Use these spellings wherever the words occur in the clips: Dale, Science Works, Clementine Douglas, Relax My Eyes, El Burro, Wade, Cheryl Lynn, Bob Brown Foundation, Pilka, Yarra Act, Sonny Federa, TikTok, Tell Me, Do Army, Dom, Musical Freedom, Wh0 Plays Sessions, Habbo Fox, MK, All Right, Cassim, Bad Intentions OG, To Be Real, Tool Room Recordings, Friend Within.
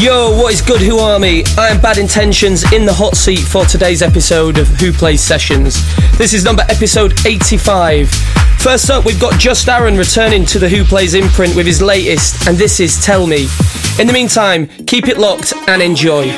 Yo, what is good, Who Army? I am Bad Intentions in the hot seat for today's episode of Who Plays Sessions. This is number episode 85. First up, we've got Just Aaron returning to the Who Plays imprint with his latest, and this is Tell Me. In the meantime, keep it locked and enjoy.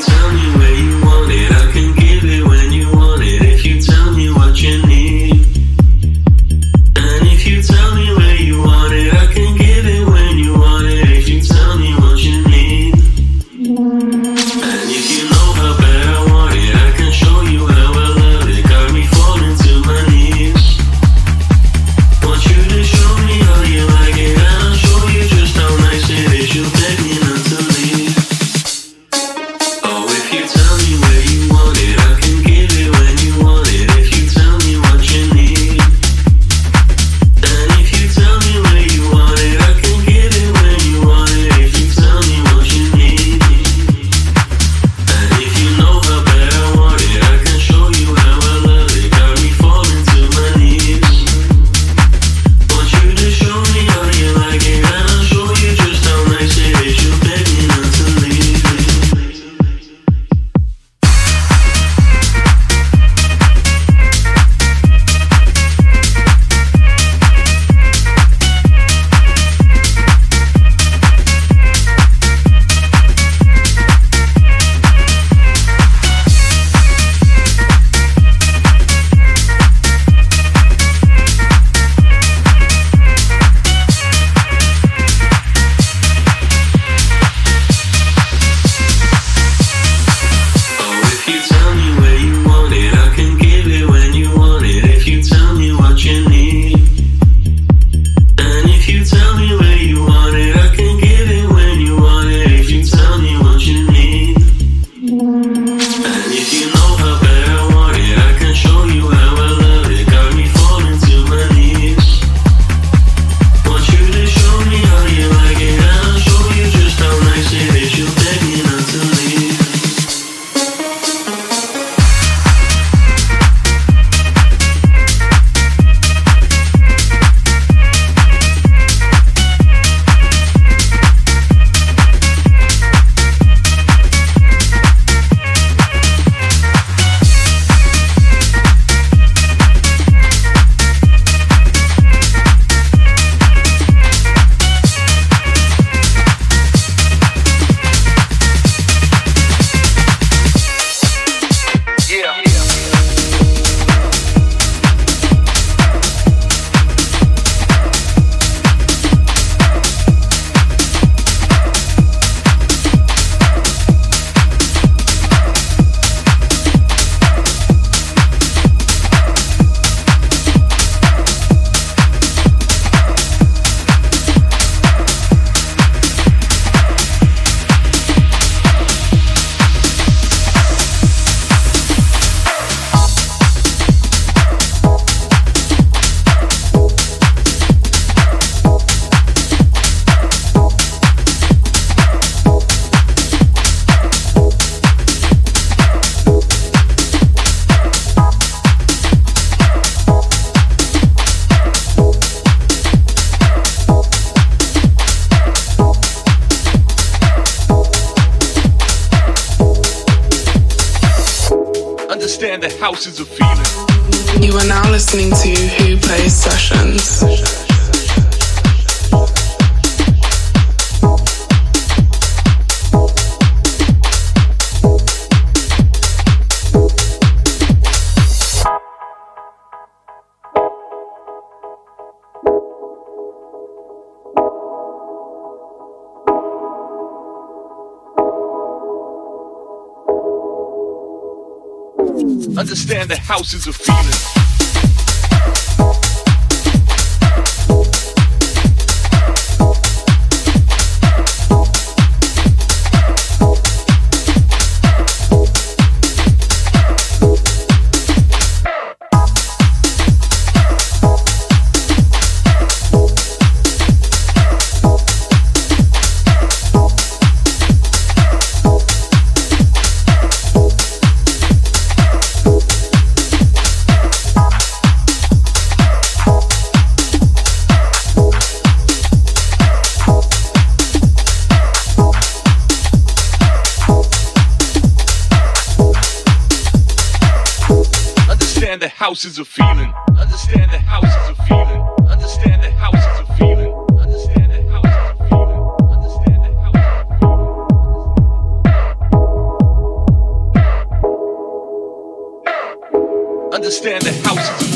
Understand that house is a feeling. the house is a feeling. Understand the house is a feeling. Understand the house is a feeling. Understand the house is a feeling. Understand the house is a feeling. Understand the house is a feeling.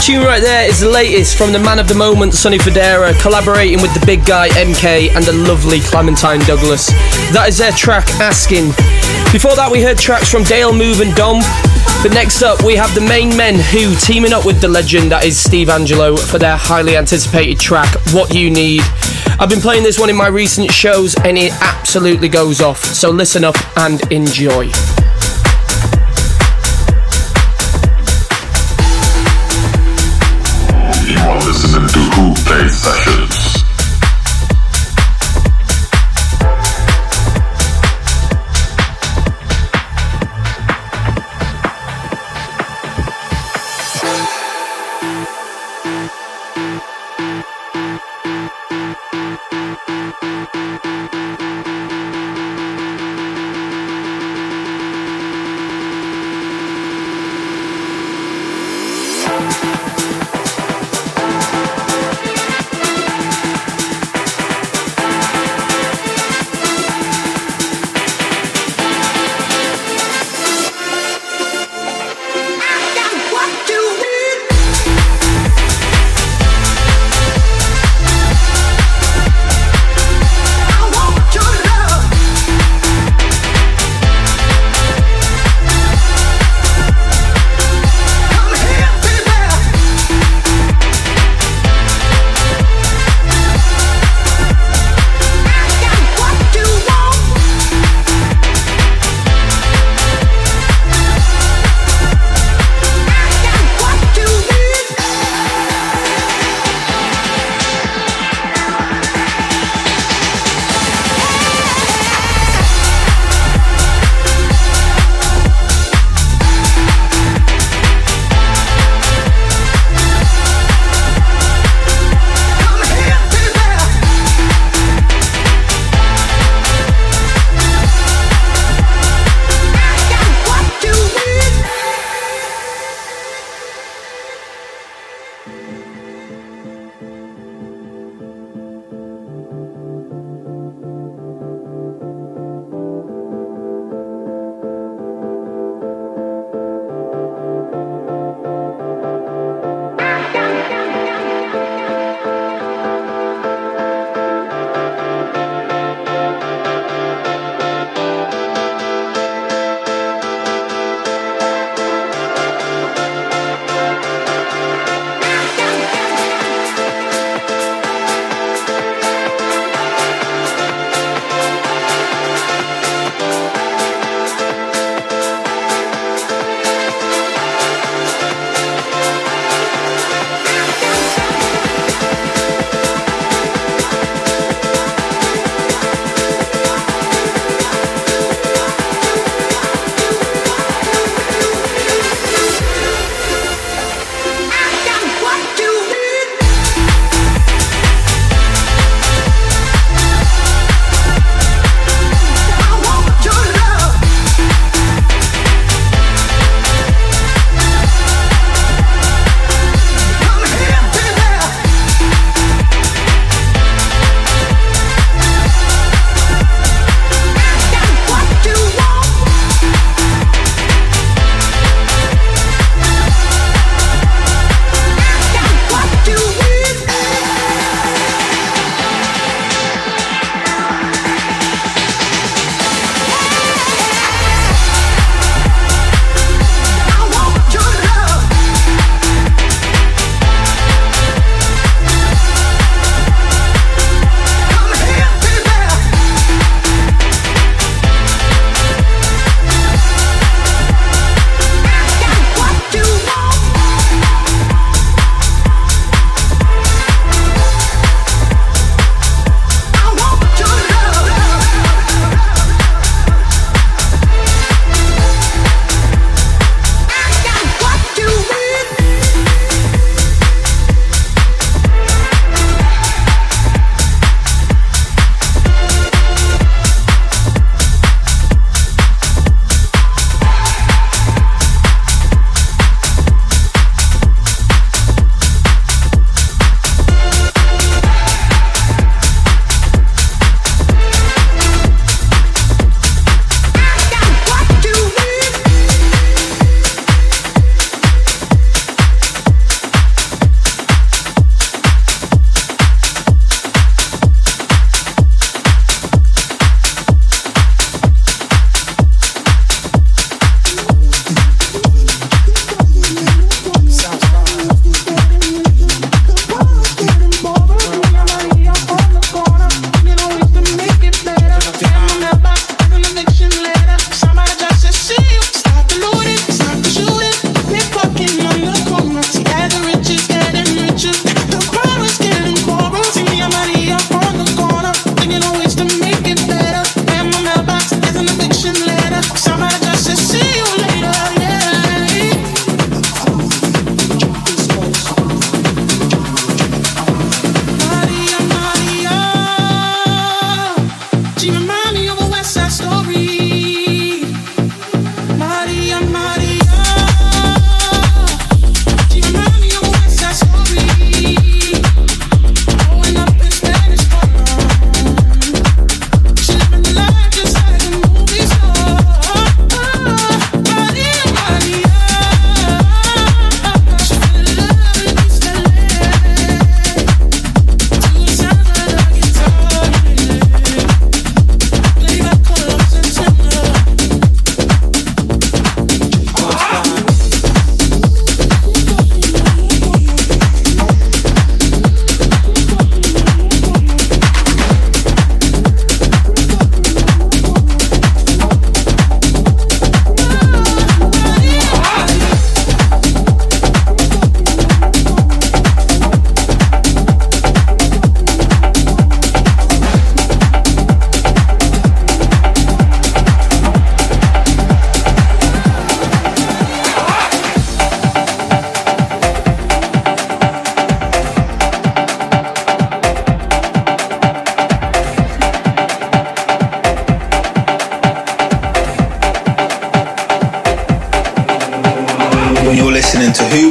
tune right there is the latest from the man of the moment, Sonny Federa, collaborating with the big guy MK and the lovely Clementine Douglas. That is their track Asking. Before that we heard tracks from Dale, Move and Dom. But next up we have the main men who, teaming up with the legend that is Steve Angelo, for their highly anticipated track What You Need. I've been playing this one in my recent shows and it absolutely goes off, so listen up and enjoy. Listening to Who Plays Sessions.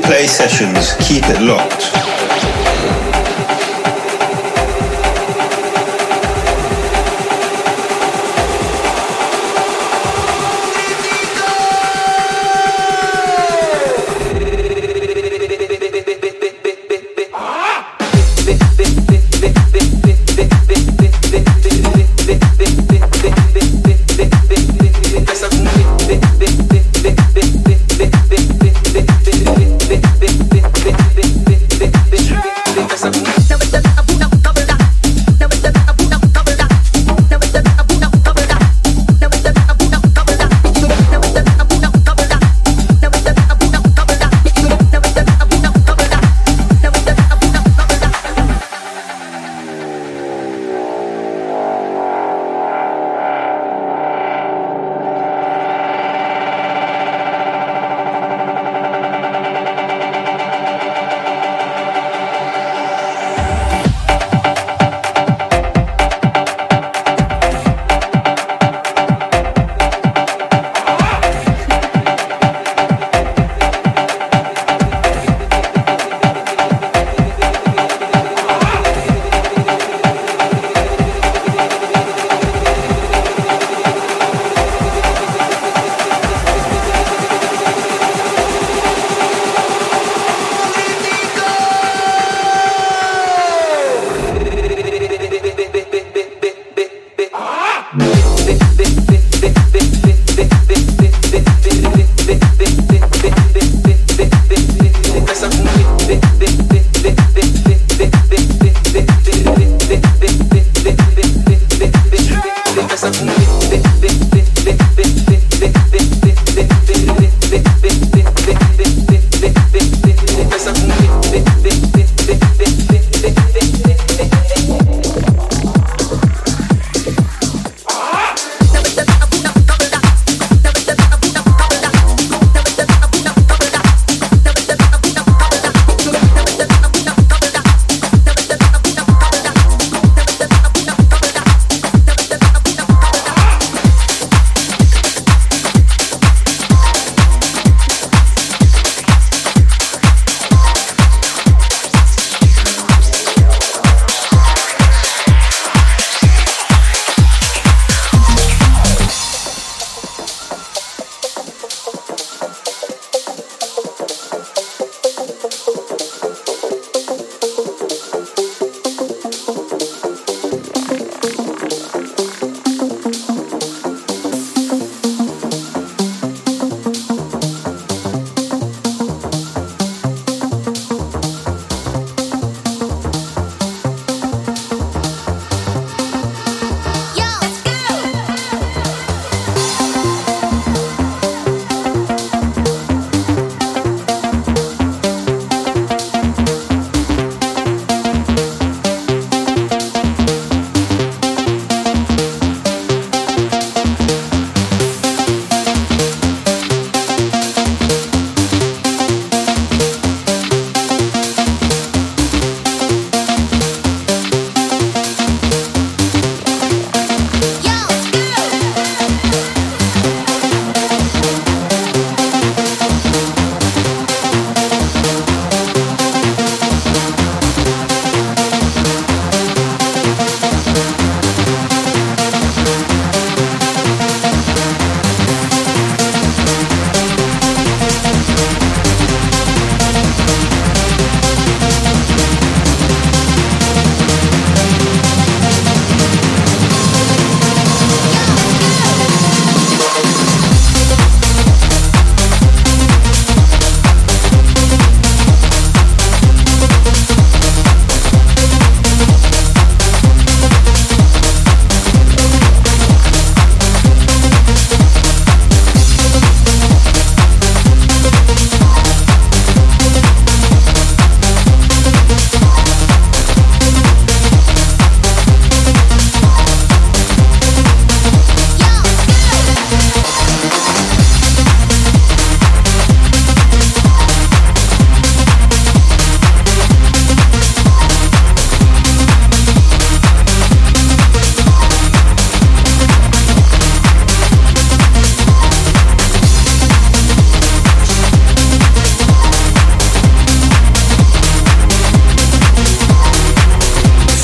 Plays Sessions. Keep it locked.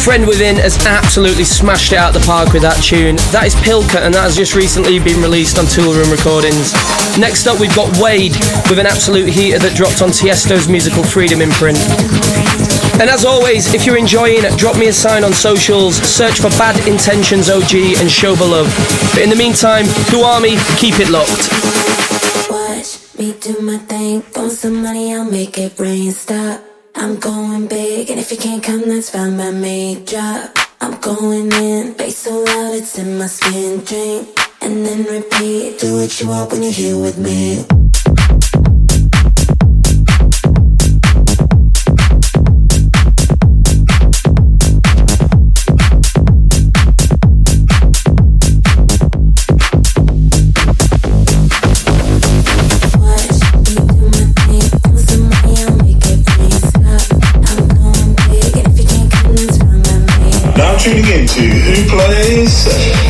Friend Within has absolutely smashed it out the park with that tune. That is Pilka, and that has just recently been released on Tool Room Recordings. Next up, we've got Wade with an absolute heater that dropped on Tiesto's Musical Freedom imprint. And as always, if you're enjoying, drop me a sign on socials, search for Bad Intentions OG and show the love. But in the meantime, Do Army, keep it locked. Watch me do my thing, throw some money, I'll make it rain, stop. I'm going big, and if you can't come, that's fine by me, drop. I'm going in, bass so loud, it's in my skin, drink, and then repeat, do what you want when you're here with me. Tuning into Who Plays Sessions.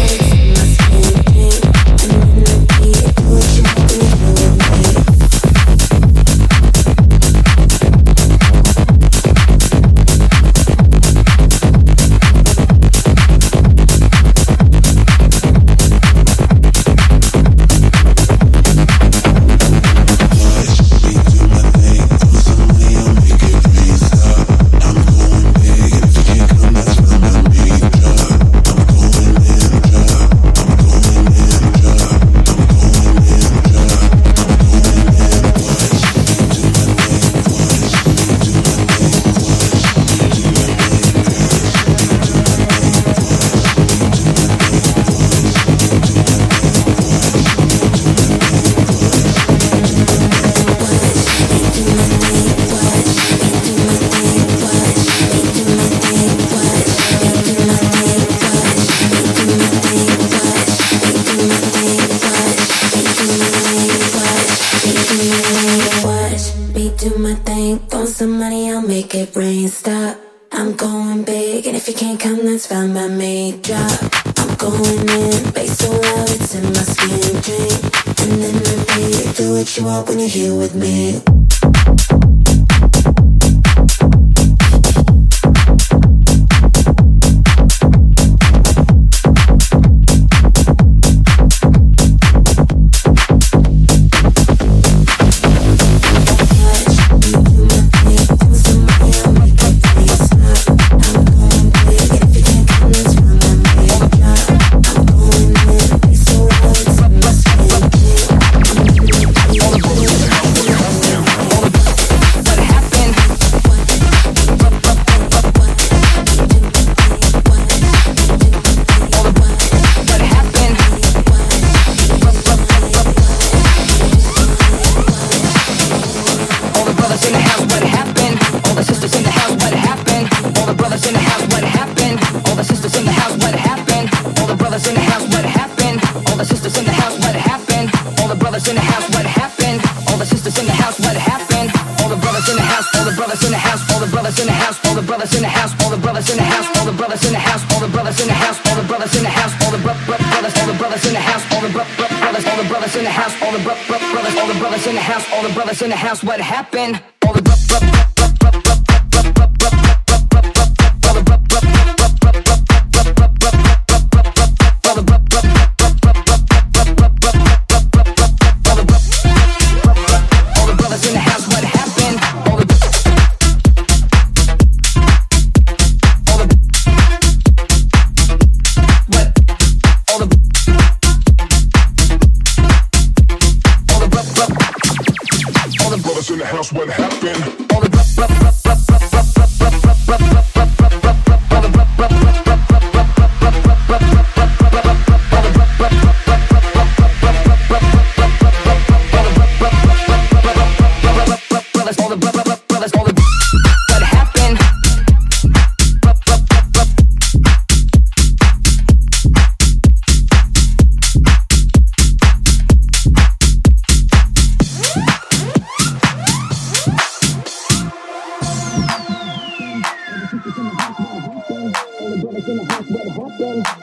All the brothers in the house, what happened?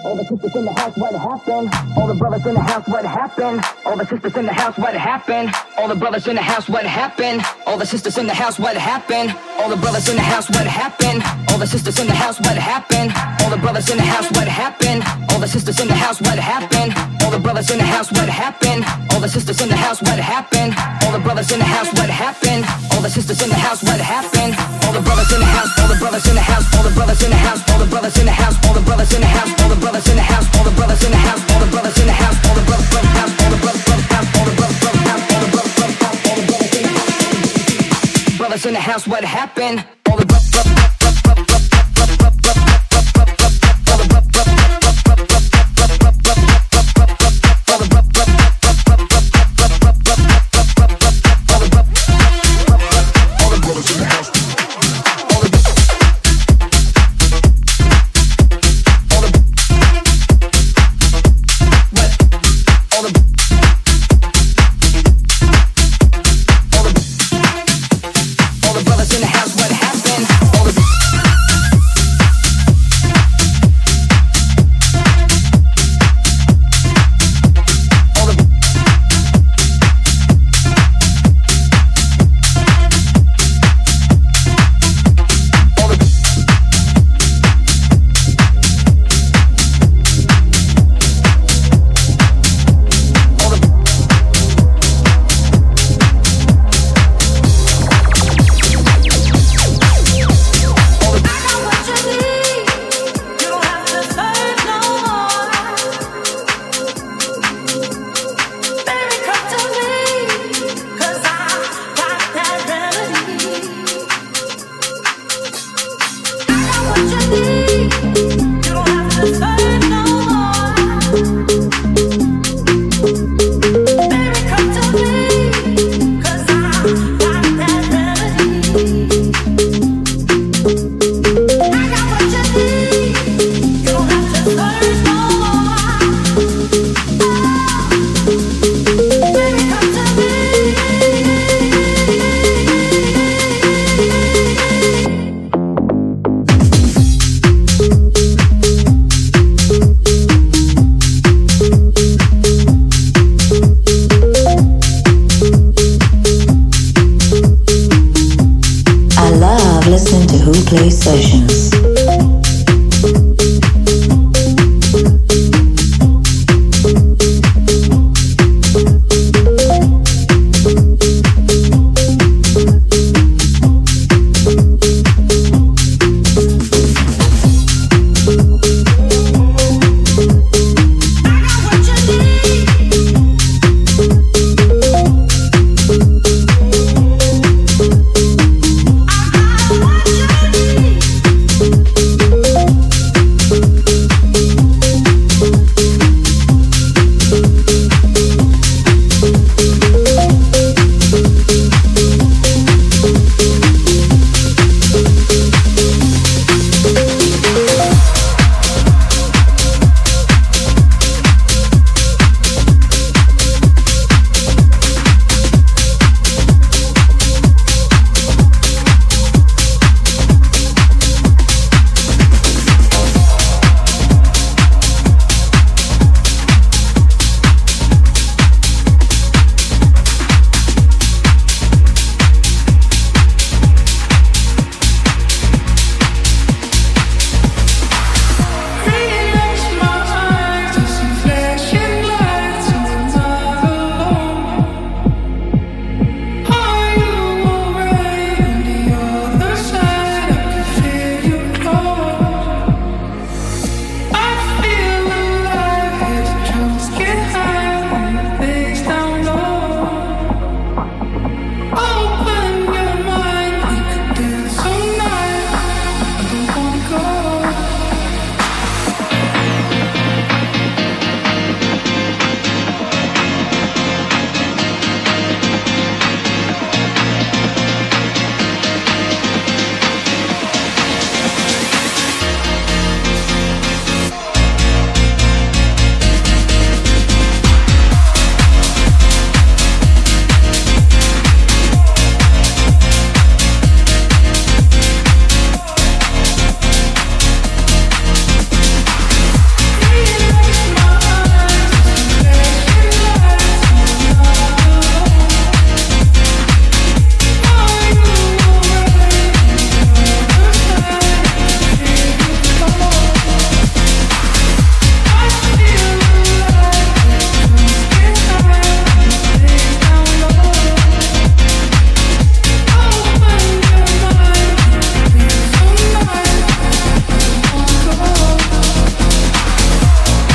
All the the sisters in the house, what happened? All the brothers in the house, what happened? All the sisters in the house, what happened? All the brothers in the house, what happened? All the sisters in the house, what happened? All the brothers in the house, what happened? All the sisters in the house, what happened? All the brothers in the house, what happened? All the sisters in the house, what happened? All the brothers in the house, what happened? All the sisters in the house, what happened? All the brothers in the house, what happened? All the sisters in the house, what happened? All the brothers in the house, all the brothers in the house, all the brothers in the house, all the brothers in the house, all the brothers in the house, all the brothers in the house, all the brothers in the house, all the brothers in the house, all the brothers in the house, all the brothers in the house, all the brothers in the house, all the brothers in the house, all the brothers in the house, brothers in the house, what happened? All the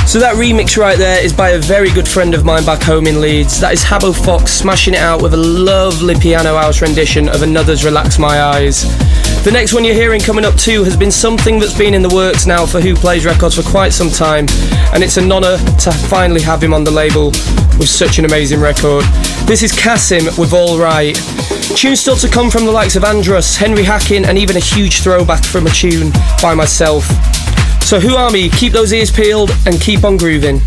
So that remix right there is by a very good friend of mine back home in Leeds. That is Habbo Fox smashing it out with a lovely piano house rendition of another's Relax My Eyes. The next one you're hearing coming up too has been something that's been in the works now for Wh0 Plays Records for quite some time, and it's an honour to finally have him on the label with such an amazing record. This is Cassim with All Right. Tunes still to come from the likes of Andrus, Henry Hacking, and even a huge throwback from a tune by myself. So Do Army, keep those ears peeled and keep on grooving.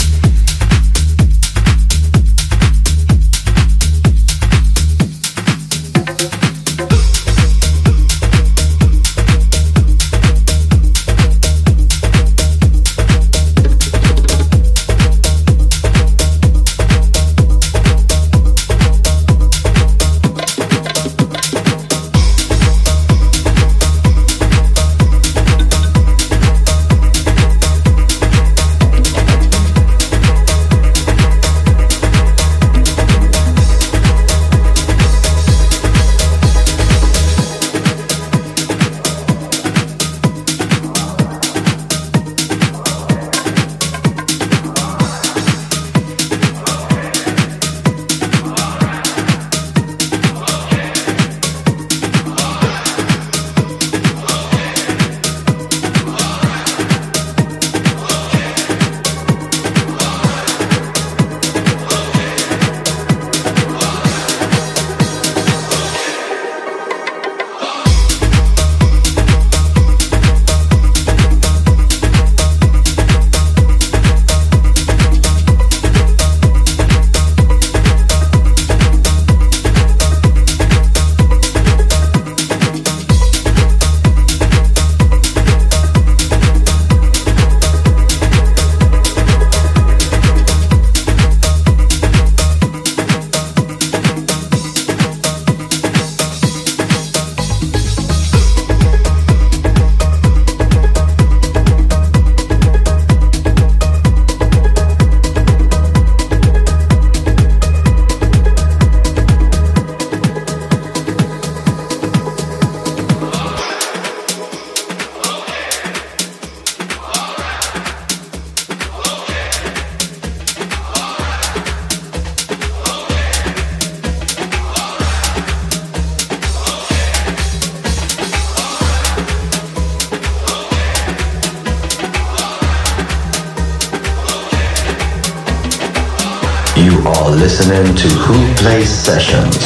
Listening to Wh0 Plays Sessions.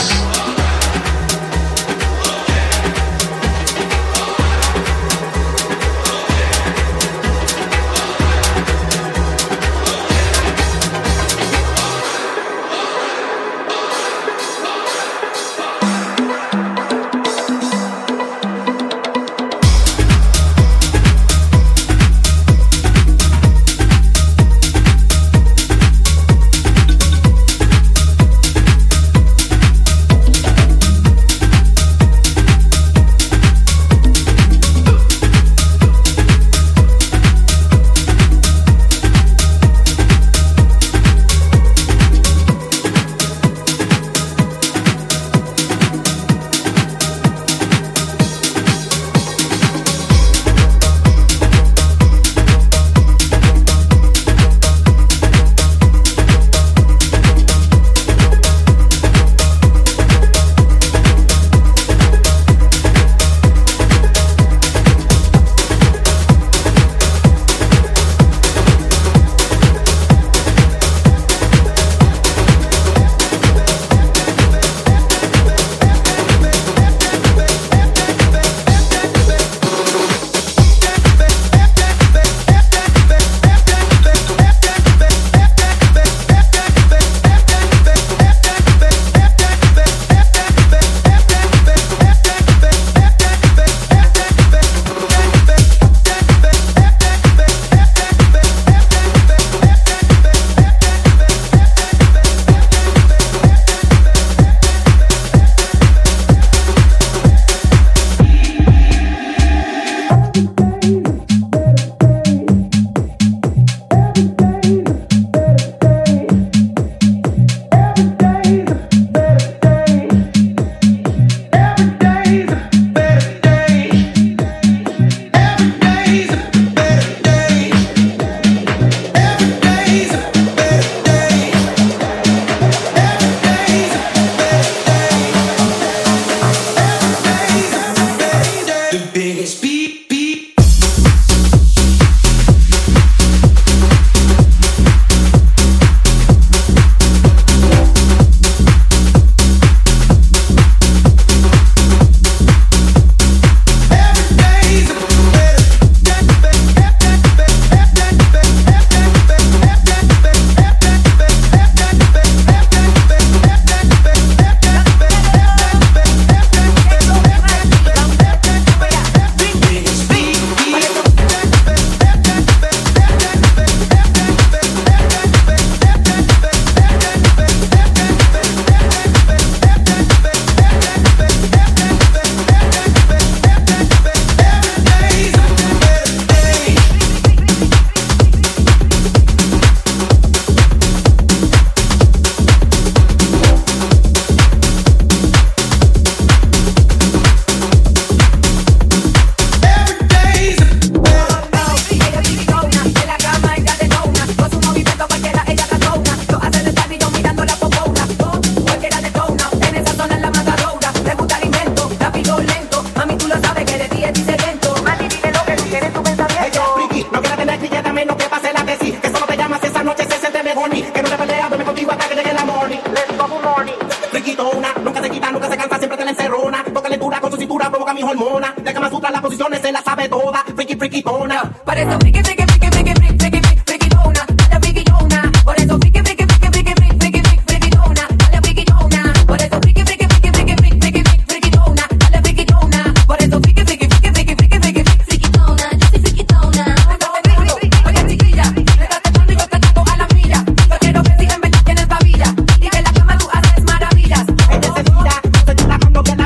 over, freaky, freaky bona. Por eso freaky, freaky, freaky, freaky, freaky, freaky, freaky bona, dale freaky bona. Por eso freaky, freaky, freaky, freaky, freaky, freaky, freaky bona, dale freaky bona. Por eso freaky, freaky, freaky, freaky, freaky, freaky, freaky bona, dale freaky bona. Por eso freaky, freaky, freaky, freaky, freaky, freaky, freaky bona, yo soy freaky bona. Oye chiquilla, me estás tocando y yo te toco a la milla. Yo quiero que si en verdad tienes la vida y que en la cama tú haces maravillas. Ella se mira, no se está dando que la vida.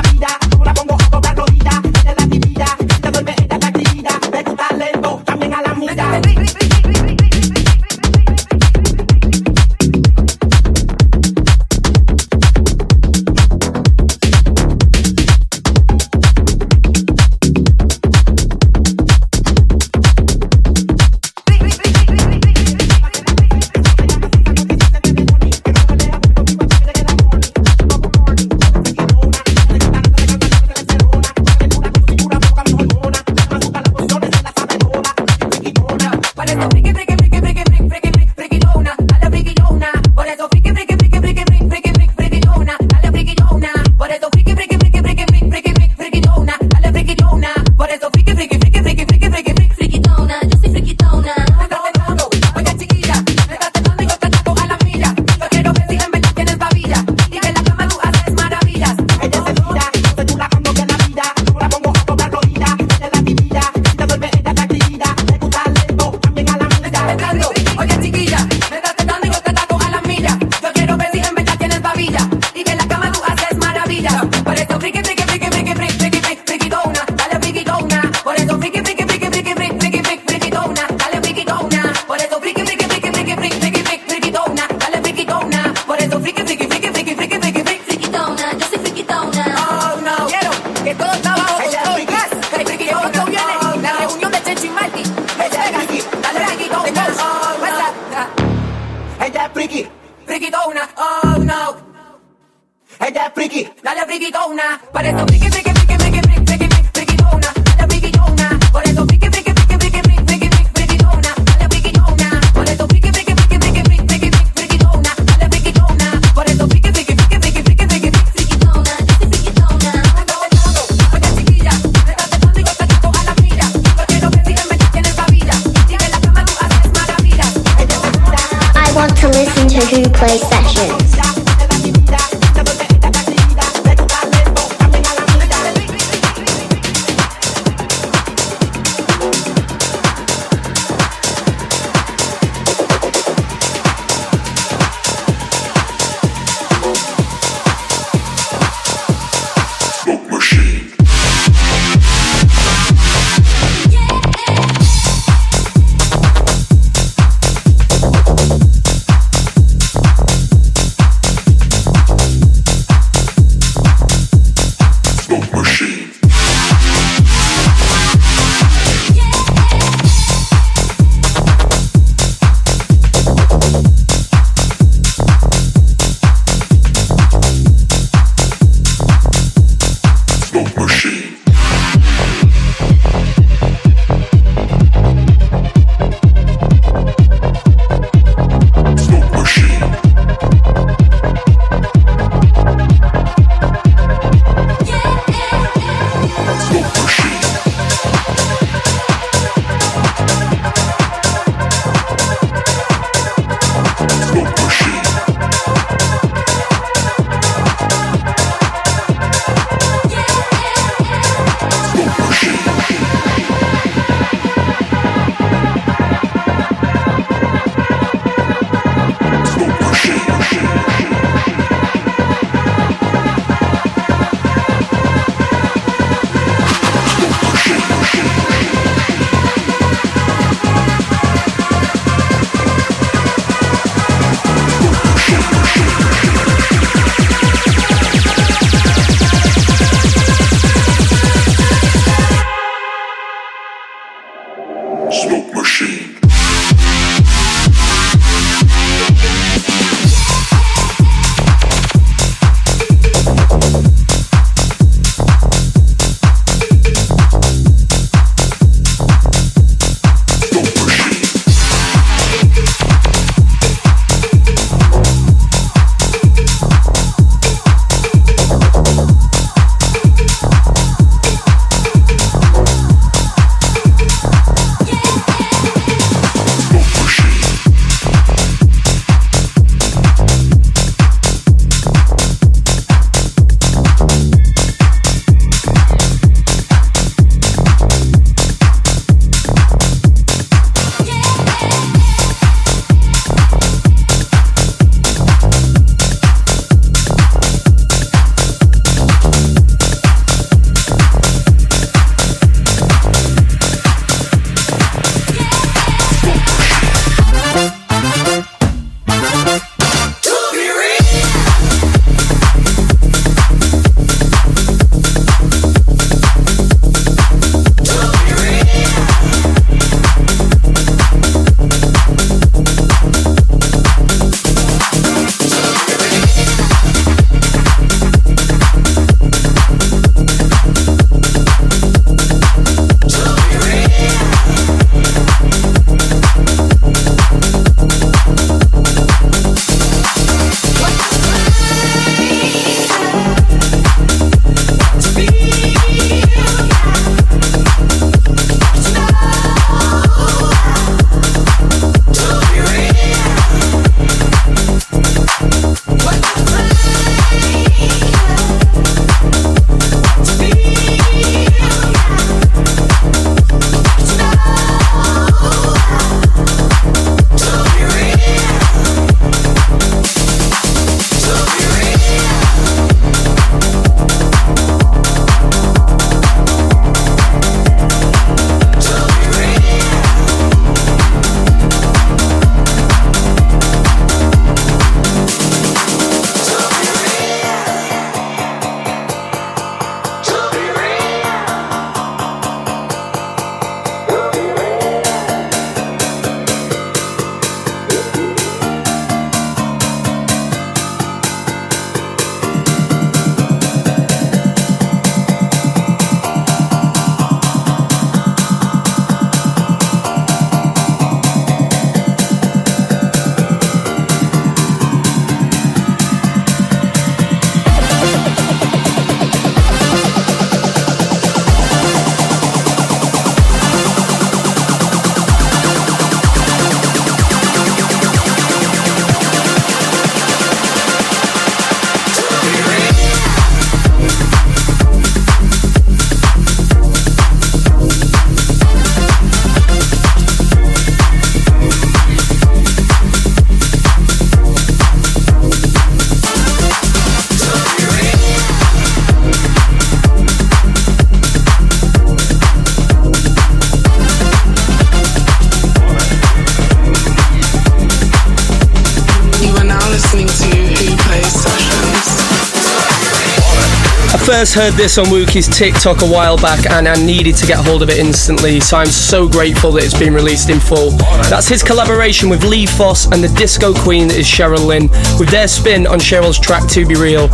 first heard this on Wookie's TikTok a while back and I needed to get hold of it instantly, so I'm so grateful that it's been released in full. That's his collaboration with Lee Foss and the disco queen that is Cheryl Lynn, with their spin on Cheryl's track To Be Real.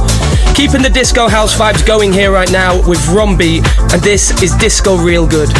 Keeping the disco house vibes going here right now with Rombie, and this is Disco Real Good.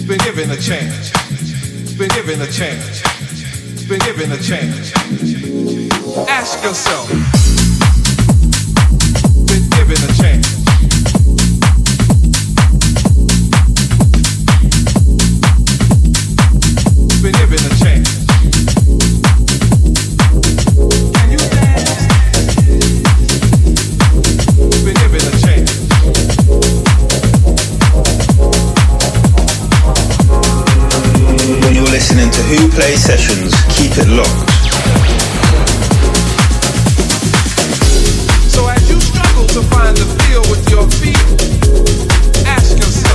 Been given a chance. been given a chance. Ask yourself. Been given a chance. Been given a chance. Can you dance? Been given a chance. When you're listening to Who Plays Sessions, keep it locked. So as you struggle to find the feel with your feet, ask yourself.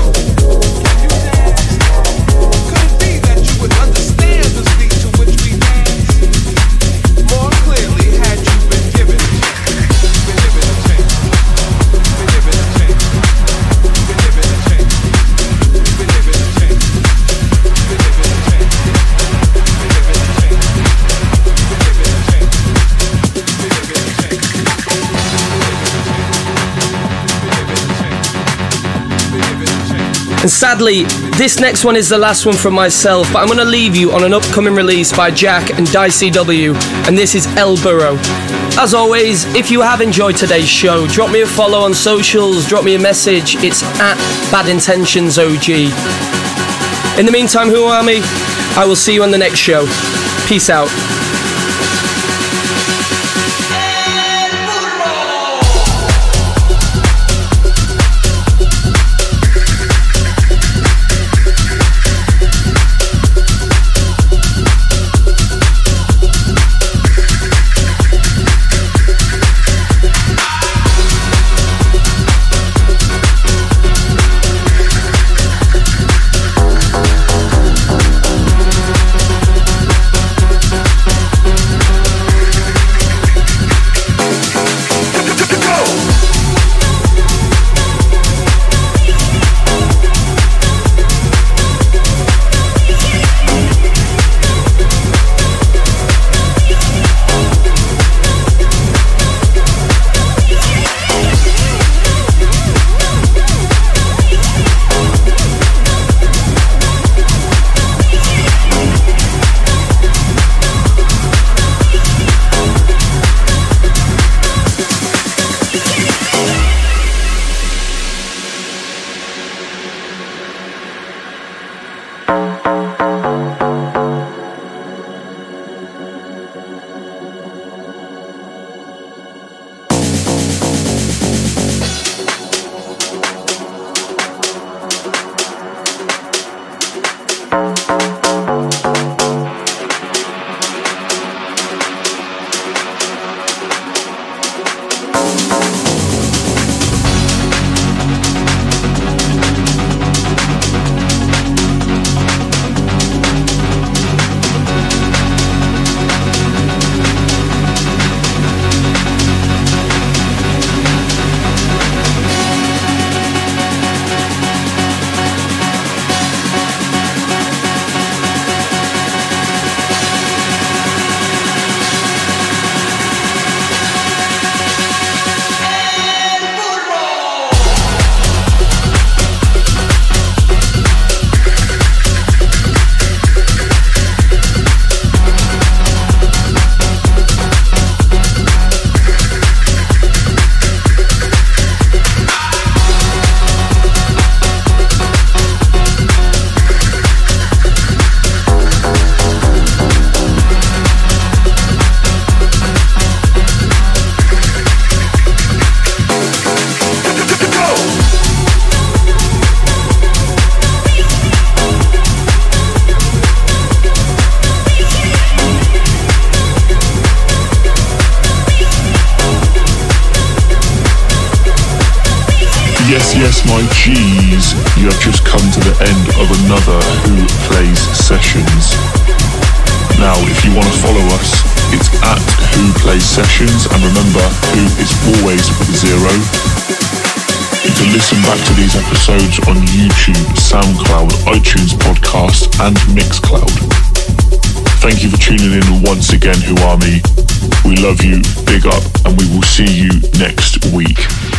And sadly, this next one is the last one from myself, but I'm going to leave you on an upcoming release by Jack and Dicey W, and this is El Burro. As always, if you have enjoyed today's show, drop me a follow on socials, drop me a message. It's at Bad Intentions OG. In the meantime, Who Are Me? I will see you on the next show. Peace out. Again, Who Are Me? We love you, big up, and we will see you next week.